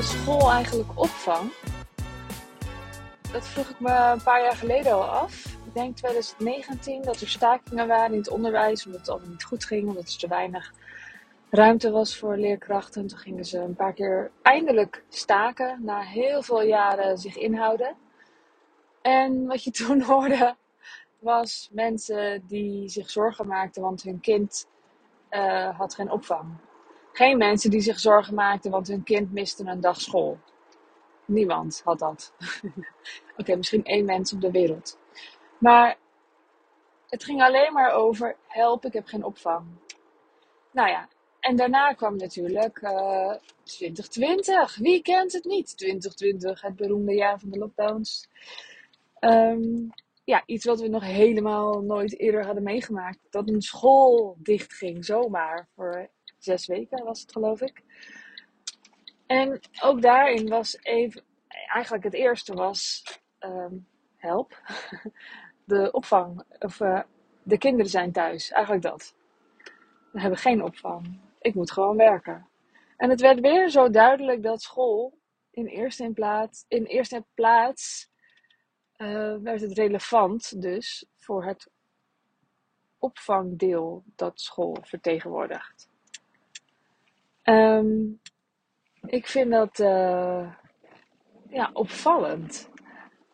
school eigenlijk opvang? Dat vroeg ik me een paar jaar geleden al af. Ik denk 2019 dat er stakingen waren in het onderwijs, omdat het allemaal niet goed ging, omdat er te weinig ruimte was voor leerkrachten. Toen gingen ze een paar keer eindelijk staken, na heel veel jaren zich inhouden. En wat je toen hoorde was mensen die zich zorgen maakten, want hun kind had geen opvang. Geen mensen die zich zorgen maakten, want hun kind miste een dag school. Niemand had dat. Oké, misschien 1 mens op de wereld. Maar het ging alleen maar over, help, ik heb geen opvang. Nou ja, en daarna kwam natuurlijk 2020. Wie kent het niet? 2020, het beroemde jaar van de lockdowns. Ja, iets wat we nog helemaal nooit eerder hadden meegemaakt. Dat een school dichtging, zomaar. Voor 6 weken was het, geloof ik. En ook daarin was even, eigenlijk het eerste was, help. De opvang, of de kinderen zijn thuis, eigenlijk dat. We hebben geen opvang. Ik moet gewoon werken. En het werd weer zo duidelijk dat school in eerste plaats werd het relevant dus voor het opvangdeel dat school vertegenwoordigt. Ik vind dat opvallend.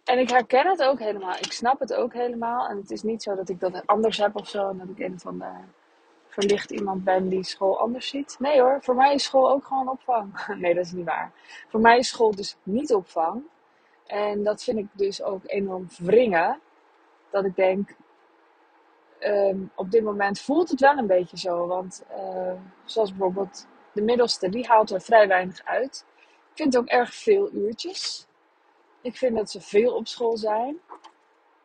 En ik herken het ook helemaal. Ik snap het ook helemaal. En het is niet zo dat ik dat anders heb of zo. En dat ik een van de verlicht iemand ben die school anders ziet. Nee hoor, voor mij is school ook gewoon opvang. Nee, dat is niet waar. Voor mij is school dus niet opvang. En dat vind ik dus ook enorm wringen. Dat ik denk, op dit moment voelt het wel een beetje zo. Want zoals bijvoorbeeld de middelste, die haalt er vrij weinig uit. Ik vind ook erg veel uurtjes. Ik vind dat ze veel op school zijn.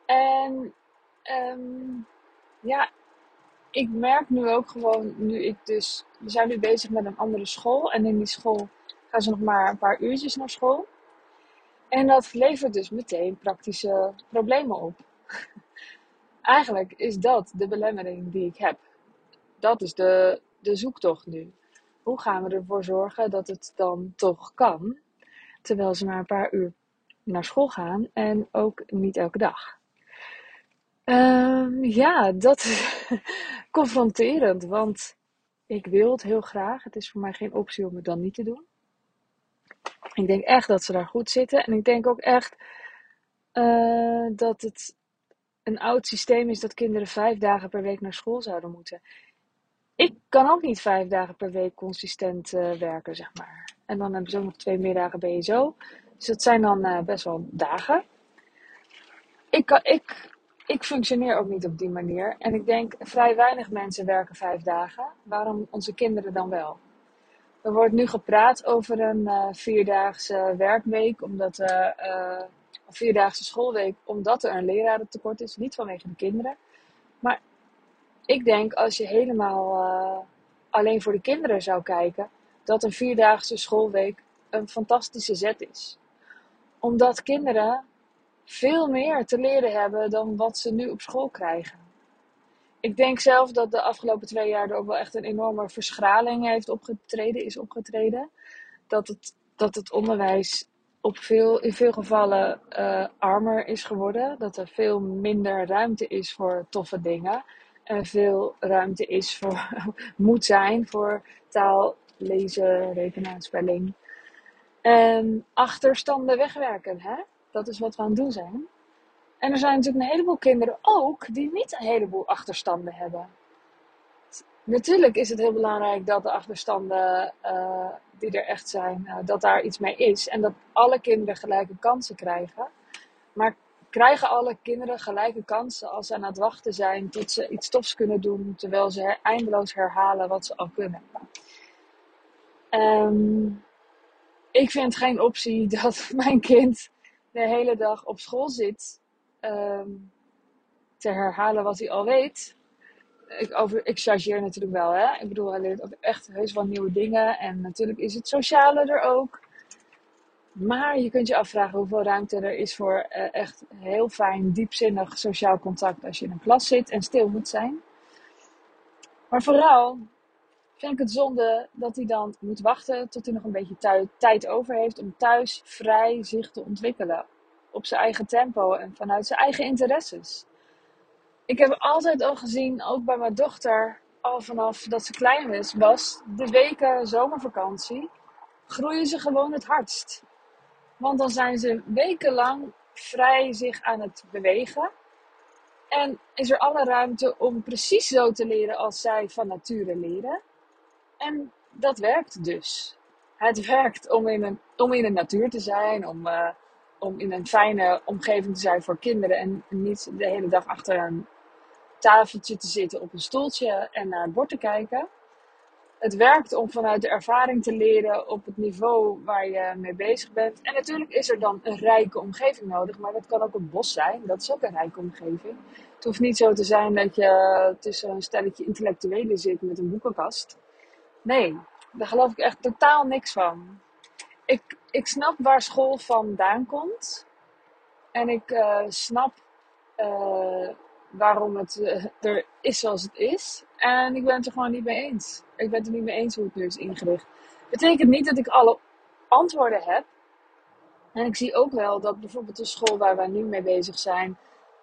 En ik merk nu ook gewoon, we zijn nu bezig met een andere school. En in die school gaan ze nog maar een paar uurtjes naar school. En dat levert dus meteen praktische problemen op. Eigenlijk is dat de belemmering die ik heb. Dat is de zoektocht nu. Hoe gaan we ervoor zorgen dat het dan toch kan? Terwijl ze maar een paar uur naar school gaan en ook niet elke dag. Dat is confronterend, want ik wil het heel graag. Het is voor mij geen optie om het dan niet te doen. Ik denk echt dat ze daar goed zitten. En ik denk ook echt dat het een oud systeem is dat kinderen 5 dagen per week naar school zouden moeten. Ik kan ook niet 5 dagen per week consistent werken, zeg maar. En dan hebben ze ook nog 2 middagen BSO. Dus dat zijn dan best wel dagen. Ik functioneer ook niet op die manier. En ik denk, vrij weinig mensen werken 5 dagen. Waarom onze kinderen dan wel? Er wordt nu gepraat over een 4-daagse werkweek, omdat er een 4-daagse schoolweek, omdat er een lerarentekort is. Niet vanwege de kinderen. Maar ik denk, als je helemaal alleen voor de kinderen zou kijken, dat een 4-daagse schoolweek een fantastische zet is. Omdat kinderen veel meer te leren hebben dan wat ze nu op school krijgen. Ik denk zelf dat de afgelopen 2 jaar er ook wel echt een enorme verschraling is opgetreden. Dat het onderwijs in veel gevallen armer is geworden. Dat er veel minder ruimte is voor toffe dingen. En veel ruimte is moet zijn voor taal, lezen, rekenen, spelling. En achterstanden wegwerken, hè? Dat is wat we aan het doen zijn. En er zijn natuurlijk een heleboel kinderen ook die niet een heleboel achterstanden hebben. Natuurlijk is het heel belangrijk dat de achterstanden die er echt zijn, dat daar iets mee is. En dat alle kinderen gelijke kansen krijgen. Maar krijgen alle kinderen gelijke kansen als ze aan het wachten zijn tot ze iets tofs kunnen doen, terwijl ze eindeloos herhalen wat ze al kunnen? Ik vind geen optie dat mijn kind de hele dag op school zit te herhalen wat hij al weet. Ik chargeer natuurlijk wel, hè. Ik bedoel, hij leert echt heus wel nieuwe dingen. En natuurlijk is het sociale er ook. Maar je kunt je afvragen hoeveel ruimte er is voor echt heel fijn, diepzinnig sociaal contact als je in een klas zit en stil moet zijn. Maar vooral vind ik het zonde dat hij dan moet wachten tot hij nog een beetje tijd over heeft om thuis vrij zich te ontwikkelen. Op zijn eigen tempo en vanuit zijn eigen interesses. Ik heb altijd al gezien, ook bij mijn dochter, al vanaf dat ze klein was, de weken zomervakantie, groeien ze gewoon het hardst. Want dan zijn ze wekenlang vrij zich aan het bewegen. En is er alle ruimte om precies zo te leren als zij van nature leren. En dat werkt dus. Het werkt om in de natuur te zijn, om in een fijne omgeving te zijn voor kinderen. En niet de hele dag achter een tafeltje te zitten op een stoeltje en naar het bord te kijken. Het werkt om vanuit de ervaring te leren op het niveau waar je mee bezig bent. En natuurlijk is er dan een rijke omgeving nodig. Maar dat kan ook een bos zijn. Dat is ook een rijke omgeving. Het hoeft niet zo te zijn dat je tussen een stelletje intellectuelen zit met een boekenkast. Nee, daar geloof ik echt totaal niks van. Ik snap waar school vandaan komt. En ik snap waarom het er is zoals het is. En ik ben het er gewoon niet mee eens. Ik ben het er niet mee eens hoe het nu is ingericht. Betekent niet dat ik alle antwoorden heb. En ik zie ook wel dat bijvoorbeeld de school waar wij nu mee bezig zijn.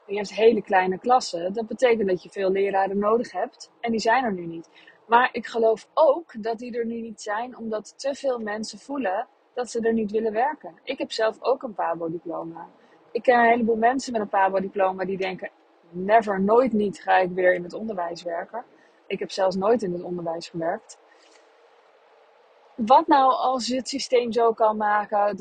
Je hebt hele kleine klassen. Dat betekent dat je veel leraren nodig hebt. En die zijn er nu niet. Maar ik geloof ook dat die er nu niet zijn. Omdat te veel mensen voelen dat ze er niet willen werken. Ik heb zelf ook een PABO-diploma. Ik ken een heleboel mensen met een PABO-diploma die denken... Never, nooit niet ga ik weer in het onderwijs werken. Ik heb zelfs nooit in het onderwijs gewerkt. Wat nou als je het systeem zo kan maken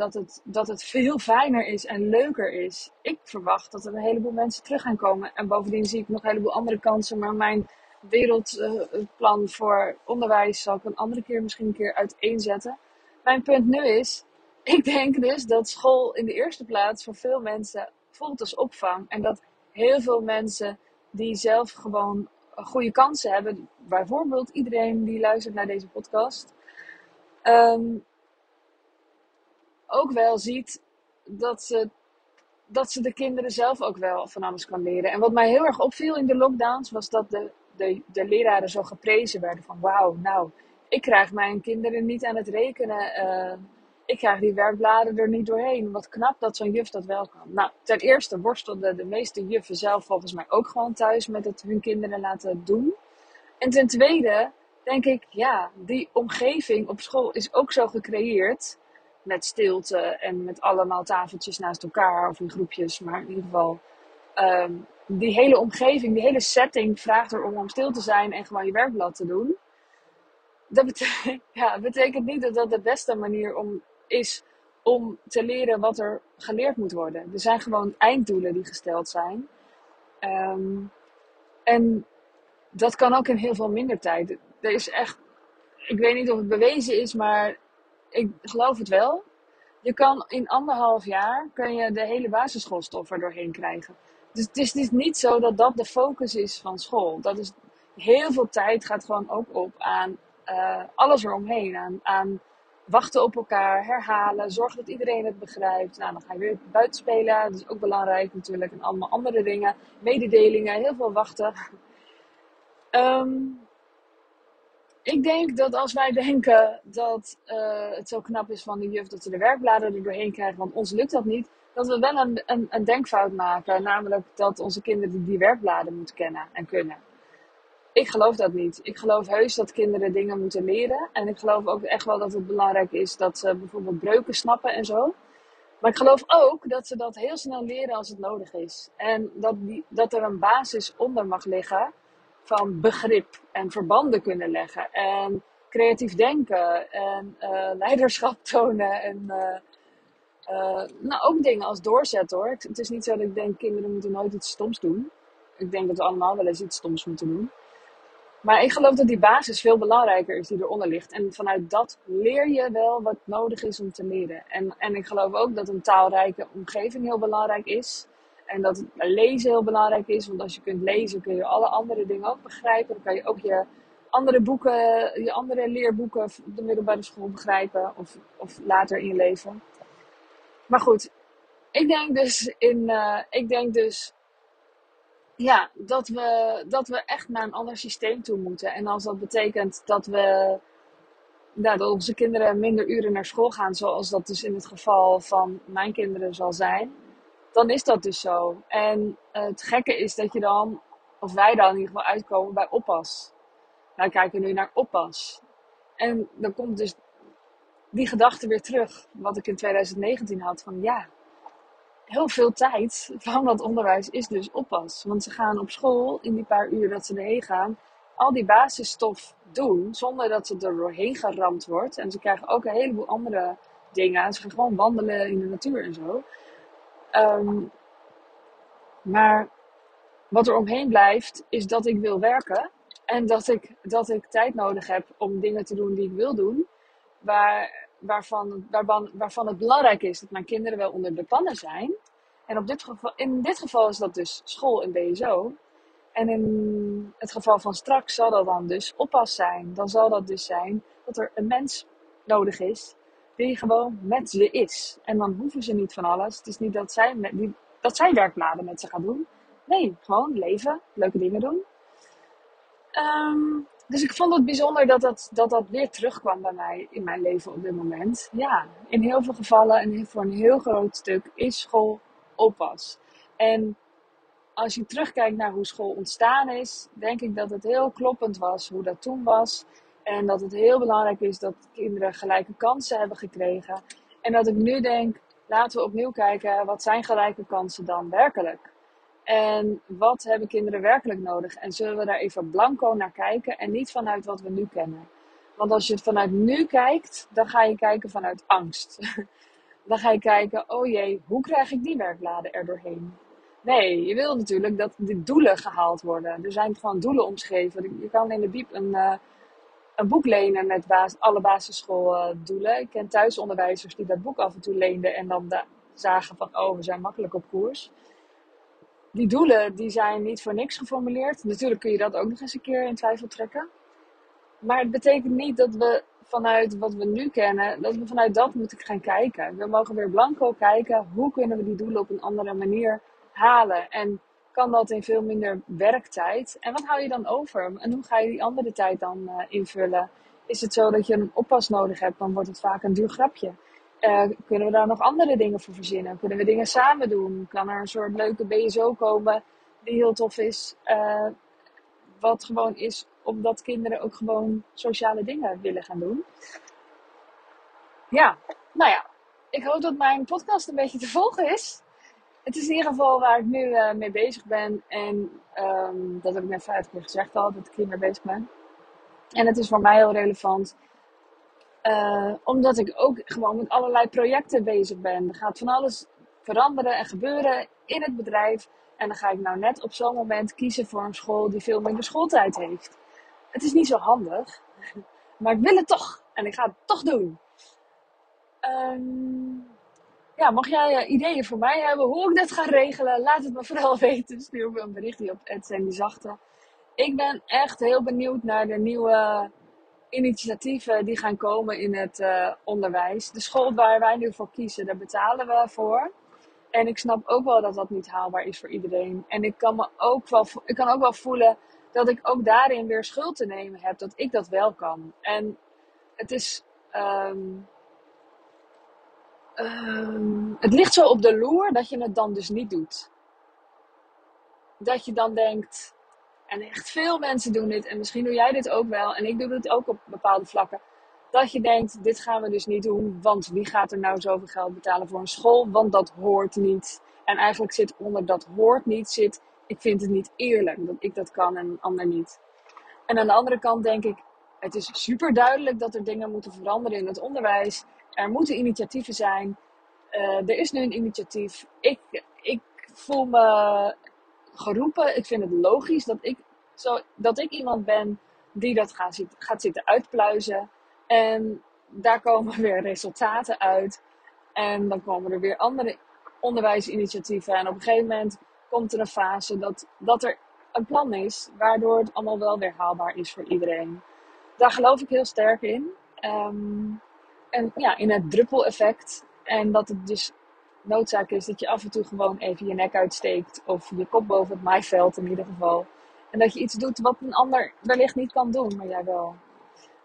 dat het veel fijner is en leuker is? Ik verwacht dat er een heleboel mensen terug gaan komen. En bovendien zie ik nog een heleboel andere kansen. Maar mijn wereldplan voor onderwijs zal ik een andere keer misschien een keer uiteenzetten. Mijn punt nu is, ik denk dus dat school in de eerste plaats voor veel mensen voelt als opvang. En dat heel veel mensen die zelf gewoon goede kansen hebben, bijvoorbeeld iedereen die luistert naar deze podcast, ook wel ziet dat ze de kinderen zelf ook wel van alles kan leren. En wat mij heel erg opviel in de lockdowns was dat de leraren zo geprezen werden van wauw, nou, ik krijg mijn kinderen niet aan het rekenen, ik krijg die werkbladen er niet doorheen. Wat knap dat zo'n juf dat wel kan. Nou, ten eerste worstelden de meeste juffen zelf volgens mij ook gewoon thuis met het hun kinderen laten doen. En ten tweede denk ik, ja, die omgeving op school is ook zo gecreëerd. Met stilte en met allemaal tafeltjes naast elkaar of in groepjes. Maar in ieder geval, die hele omgeving, die hele setting vraagt erom om stil te zijn en gewoon je werkblad te doen. Dat betekent niet dat dat de beste manier is om te leren wat er geleerd moet worden. Er zijn gewoon einddoelen die gesteld zijn. En dat kan ook in heel veel minder tijd. Er is echt, ik weet niet of het bewezen is, maar ik geloof het wel. Je kan in 1,5 jaar kun je de hele basisschoolstof er doorheen krijgen. Dus het is niet zo dat dat de focus is van school. Dat is, heel veel tijd gaat gewoon ook op aan alles eromheen. Aan wachten op elkaar, herhalen, zorgen dat iedereen het begrijpt. Nou, dan ga je weer buiten spelen, dat is ook belangrijk natuurlijk. En allemaal andere dingen, mededelingen, heel veel wachten. Ik denk dat als wij denken dat het zo knap is van de juf dat ze de werkbladen er doorheen krijgen, want ons lukt dat niet, dat we wel een denkfout maken. Namelijk dat onze kinderen die werkbladen moeten kennen en kunnen. Ik geloof dat niet. Ik geloof heus dat kinderen dingen moeten leren. En ik geloof ook echt wel dat het belangrijk is dat ze bijvoorbeeld breuken snappen en zo. Maar ik geloof ook dat ze dat heel snel leren als het nodig is. En dat er een basis onder mag liggen van begrip en verbanden kunnen leggen. En creatief denken en leiderschap tonen. En nou, ook dingen als doorzetten hoor. Het is niet zo dat ik denk kinderen moeten nooit iets stoms doen. Ik denk dat we allemaal wel eens iets stoms moeten doen. Maar ik geloof dat die basis veel belangrijker is die eronder ligt. En vanuit dat leer je wel wat nodig is om te leren. En ik geloof ook dat een taalrijke omgeving heel belangrijk is. En dat lezen heel belangrijk is. Want als je kunt lezen kun je alle andere dingen ook begrijpen. Dan kan je ook je andere boeken, je andere leerboeken op de middelbare school begrijpen. Of later in je leven. Maar goed, ik denk dus Ja, dat we echt naar een ander systeem toe moeten. En als dat betekent dat we dat onze kinderen minder uren naar school gaan, zoals dat dus in het geval van mijn kinderen zal zijn, dan is dat dus zo. En het gekke is dat je dan, of wij dan in ieder geval uitkomen bij oppas. Wij kijken nu naar oppas. En dan komt dus die gedachte weer terug, wat ik in 2019 had, van ja, heel veel tijd van dat onderwijs is dus oppas. Want ze gaan op school, in die paar uur dat ze erheen gaan, al die basisstof doen, zonder dat ze er doorheen geramd wordt. En ze krijgen ook een heleboel andere dingen. Ze gaan gewoon wandelen in de natuur en zo. Maar wat er omheen blijft, is dat ik wil werken. En dat ik tijd nodig heb om dingen te doen die ik wil doen. Waarvan het belangrijk is dat mijn kinderen wel onder de pannen zijn. En in dit geval is dat dus school en BSO. En in het geval van straks zal dat dan dus oppas zijn. Dan zal dat dus zijn dat er een mens nodig is die gewoon met ze is. En dan hoeven ze niet van alles. Het is niet dat zij werkbladen met ze gaat doen. Nee, gewoon leven, leuke dingen doen. Dus ik vond het bijzonder dat weer terugkwam bij mij in mijn leven op dit moment. Ja, in heel veel gevallen en voor een heel groot stuk is school oppas. En als je terugkijkt naar hoe school ontstaan is, denk ik dat het heel kloppend was hoe dat toen was. En dat het heel belangrijk is dat kinderen gelijke kansen hebben gekregen. En dat ik nu denk, laten we opnieuw kijken, wat zijn gelijke kansen dan werkelijk? En wat hebben kinderen werkelijk nodig? En zullen we daar even blanco naar kijken en niet vanuit wat we nu kennen? Want als je het vanuit nu kijkt, dan ga je kijken vanuit angst. Dan ga je kijken, oh jee, hoe krijg ik die werkbladen er doorheen? Nee, je wil natuurlijk dat de doelen gehaald worden. Er zijn gewoon doelen omschreven. Je kan in de BIEB een boek lenen met alle basisschooldoelen. Ik ken thuisonderwijzers die dat boek af en toe leenden en dan zagen van, oh, we zijn makkelijk op koers. Die doelen die zijn niet voor niks geformuleerd. Natuurlijk kun je dat ook nog eens een keer in twijfel trekken. Maar het betekent niet dat we vanuit wat we nu kennen, dat we vanuit dat moeten gaan kijken. We mogen weer blanco kijken, hoe kunnen we die doelen op een andere manier halen? En kan dat in veel minder werktijd? En wat hou je dan over? En hoe ga je die andere tijd dan invullen? Is het zo dat je een oppas nodig hebt, dan wordt het vaak een duur grapje. Kunnen we daar nog andere dingen voor verzinnen? Kunnen we dingen samen doen? Kan er een soort leuke BSO komen die heel tof is? Wat gewoon is omdat kinderen ook gewoon sociale dingen willen gaan doen. Ja, nou ja. Ik hoop dat mijn podcast een beetje te volgen is. Het is in ieder geval waar ik nu mee bezig ben. En dat heb ik net 5 keer gezegd al, dat ik hiermee bezig ben. En het is voor mij heel relevant. Omdat ik ook gewoon met allerlei projecten bezig ben. Er gaat van alles veranderen en gebeuren in het bedrijf. En dan ga ik nou net op zo'n moment kiezen voor een school die veel minder schooltijd heeft. Het is niet zo handig. Maar ik wil het toch. En ik ga het toch doen. Ja, mocht jij ideeën voor mij hebben hoe ik dit ga regelen? Laat het me vooral weten. Stuur me een berichtje op @sandyzachte. Ik ben echt heel benieuwd naar de nieuwe initiatieven die gaan komen in het onderwijs. De school waar wij nu voor kiezen, daar betalen we voor. En ik snap ook wel dat dat niet haalbaar is voor iedereen. En ik kan ook wel voelen dat ik ook daarin weer schuld te nemen heb, dat ik dat wel kan. En het is het ligt zo op de loer dat je het dan dus niet doet. Dat je dan denkt, en echt veel mensen doen dit en misschien doe jij dit ook wel. En ik doe dit ook op bepaalde vlakken. Dat je denkt, dit gaan we dus niet doen. Want wie gaat er nou zoveel geld betalen voor een school? Want dat hoort niet. En eigenlijk zit onder dat hoort niet zit, ik vind het niet eerlijk dat ik dat kan en een ander niet. En aan de andere kant denk ik, het is super duidelijk dat er dingen moeten veranderen in het onderwijs. Er moeten initiatieven zijn. Er is nu een initiatief. Ik voel me geroepen. Ik vind het logisch dat ik iemand ben die dat gaat zitten uitpluizen. En daar komen weer resultaten uit. En dan komen er weer andere onderwijsinitiatieven. En op een gegeven moment komt er een fase dat er een plan is, waardoor het allemaal wel weer haalbaar is voor iedereen. Daar geloof ik heel sterk in. En ja, in het druppeleffect. En dat het dus noodzaak is dat je af en toe gewoon even je nek uitsteekt. Of je kop boven het maaiveld in ieder geval. En dat je iets doet wat een ander wellicht niet kan doen, maar jij wel.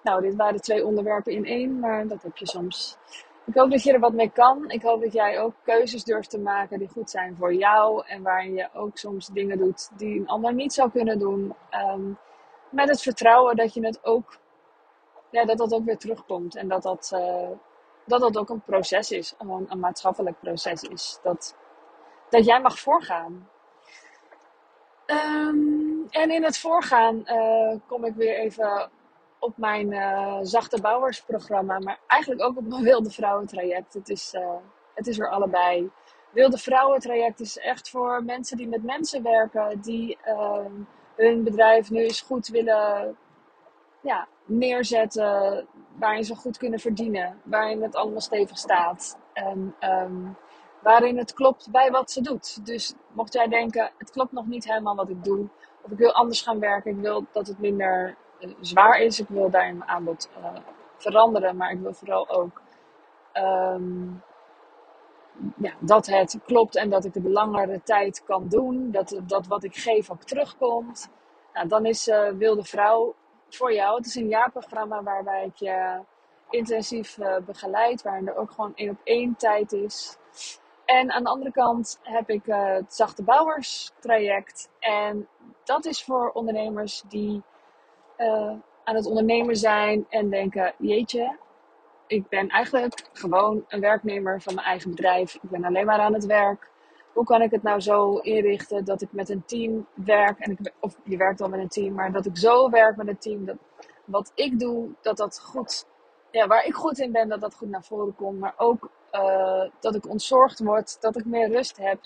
Nou, dit waren 2 onderwerpen in 1, maar dat heb je soms. Ik hoop dat je er wat mee kan. Ik hoop dat jij ook keuzes durft te maken die goed zijn voor jou. En waarin je ook soms dingen doet die een ander niet zou kunnen doen. Met het vertrouwen dat je het ook, ja, dat dat ook weer terugkomt. En dat ook een proces is. Gewoon een maatschappelijk proces is. Dat jij mag voorgaan. En in het voorgaan kom ik weer even op mijn zachte bouwersprogramma, maar eigenlijk ook op mijn wilde vrouwentraject. Het is er allebei. Wilde vrouwentraject is echt voor mensen die met mensen werken, die hun bedrijf nu eens goed willen neerzetten, waarin ze goed kunnen verdienen, waarin het allemaal stevig staat en waarin het klopt bij wat ze doet. Dus mocht jij denken, het klopt nog niet helemaal wat ik doe, of ik wil anders gaan werken, ik wil dat het minder zwaar is, ik wil daarin mijn aanbod veranderen, maar ik wil vooral ook dat het klopt en dat ik de langere tijd kan doen, dat wat ik geef ook terugkomt. Nou, dan is Wilde Vrouw voor jou. Het is een jaarprogramma waarbij ik je intensief begeleid, waarin er ook gewoon 1-op-1 tijd is. En aan de andere kant heb ik het Zachte Bouwers traject. En dat is voor ondernemers die aan het ondernemen zijn en denken, jeetje, ik ben eigenlijk gewoon een werknemer van mijn eigen bedrijf. Ik ben alleen maar aan het werk. Hoe kan ik het nou zo inrichten dat ik met een team werk? Of je werkt al met een team, maar dat ik zo werk met een team. Dat wat ik doe, dat goed, waar ik goed in ben, dat goed naar voren komt. Maar ook dat ik ontzorgd word, dat ik meer rust heb,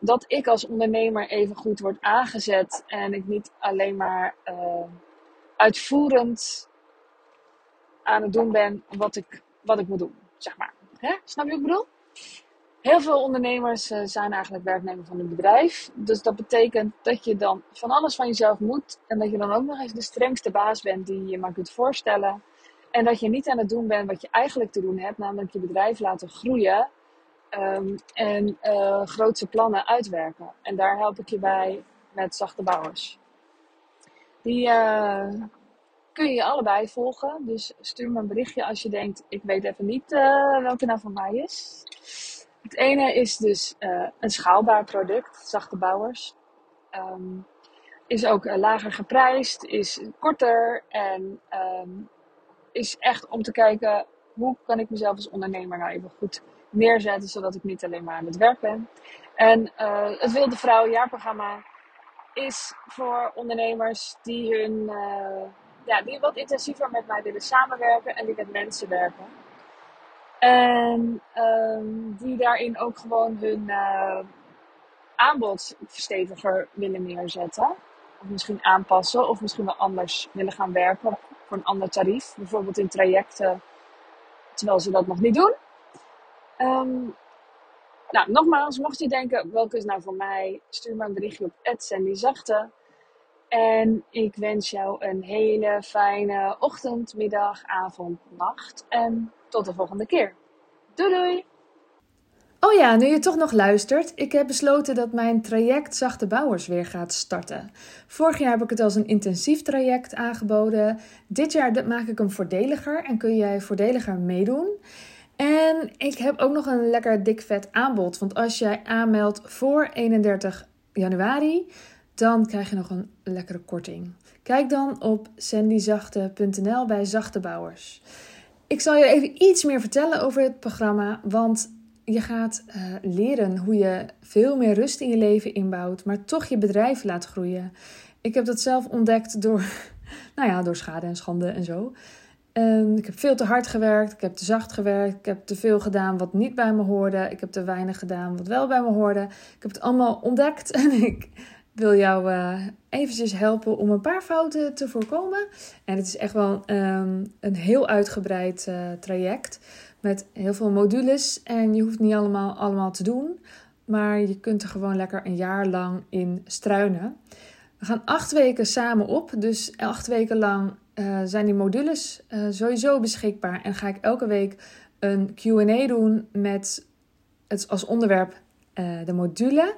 dat ik als ondernemer even goed word aangezet en ik niet alleen maar uitvoerend aan het doen ben wat ik moet doen, zeg maar. Hè? Snap je wat ik bedoel? Heel veel ondernemers zijn eigenlijk werknemer van een bedrijf. Dus dat betekent dat je dan van alles van jezelf moet en dat je dan ook nog eens de strengste baas bent die je maar kunt voorstellen. En dat je niet aan het doen bent wat je eigenlijk te doen hebt, namelijk je bedrijf laten groeien. En grootse plannen uitwerken. En daar help ik je bij met Zachte Bouwers. Die kun je allebei volgen. Dus stuur me een berichtje als je denkt, ik weet even niet welke nou van mij is. Het ene is dus een schaalbaar product, Zachte Bouwers. Is ook lager geprijsd, is korter en is echt om te kijken, hoe kan ik mezelf als ondernemer nou even goed neerzetten, zodat ik niet alleen maar aan het werk ben. En het Wilde Vrouw jaarprogramma is voor ondernemers die die wat intensiever met mij willen samenwerken en die met mensen werken. En die daarin ook gewoon hun aanbod versteviger willen neerzetten. Of misschien aanpassen, of misschien wel anders willen gaan werken voor een ander tarief. Bijvoorbeeld in trajecten, terwijl ze dat nog niet doen. Nogmaals, mocht je denken, welke is nou voor mij, stuur me een berichtje op @sandyzachte. En ik wens jou een hele fijne ochtend, middag, avond, nacht. En tot de volgende keer. Doei doei! Oh ja, nu je toch nog luistert. Ik heb besloten dat mijn traject Zachte Bouwers weer gaat starten. Vorig jaar heb ik het als een intensief traject aangeboden. Dit jaar maak ik hem voordeliger en kun jij voordeliger meedoen. En ik heb ook nog een lekker dik vet aanbod. Want als jij aanmeldt voor 31 januari, dan krijg je nog een lekkere korting. Kijk dan op sandyzachte.nl bij Zachte Bouwers. Ik zal je even iets meer vertellen over het programma. Want je gaat leren hoe je veel meer rust in je leven inbouwt, maar toch je bedrijf laat groeien. Ik heb dat zelf ontdekt door schade en schande en zo. Ik heb veel te hard gewerkt, ik heb te zacht gewerkt, ik heb te veel gedaan wat niet bij me hoorde. Ik heb te weinig gedaan wat wel bij me hoorde. Ik heb het allemaal ontdekt en ik wil jou eventjes helpen om een paar fouten te voorkomen. En het is echt wel een heel uitgebreid traject met heel veel modules. En je hoeft niet allemaal te doen, maar je kunt er gewoon lekker een jaar lang in struinen. We gaan 8 weken samen op, dus 8 weken lang zijn die modules sowieso beschikbaar. En ga ik elke week een Q&A doen met het als onderwerp de module.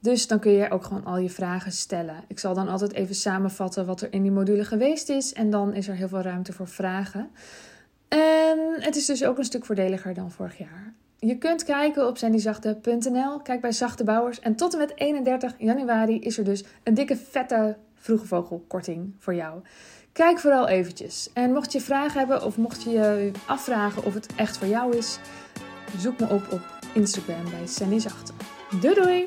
Dus dan kun je ook gewoon al je vragen stellen. Ik zal dan altijd even samenvatten wat er in die module geweest is. En dan is er heel veel ruimte voor vragen. En het is dus ook een stuk voordeliger dan vorig jaar. Je kunt kijken op sandyzachte.nl. Kijk bij Zachte Bouwers. En tot en met 31 januari is er dus een dikke vette vroege vogelkorting voor jou. Kijk vooral eventjes. En mocht je vragen hebben of mocht je je afvragen of het echt voor jou is, zoek me op Instagram bij Sandy Zachte. Doei doei!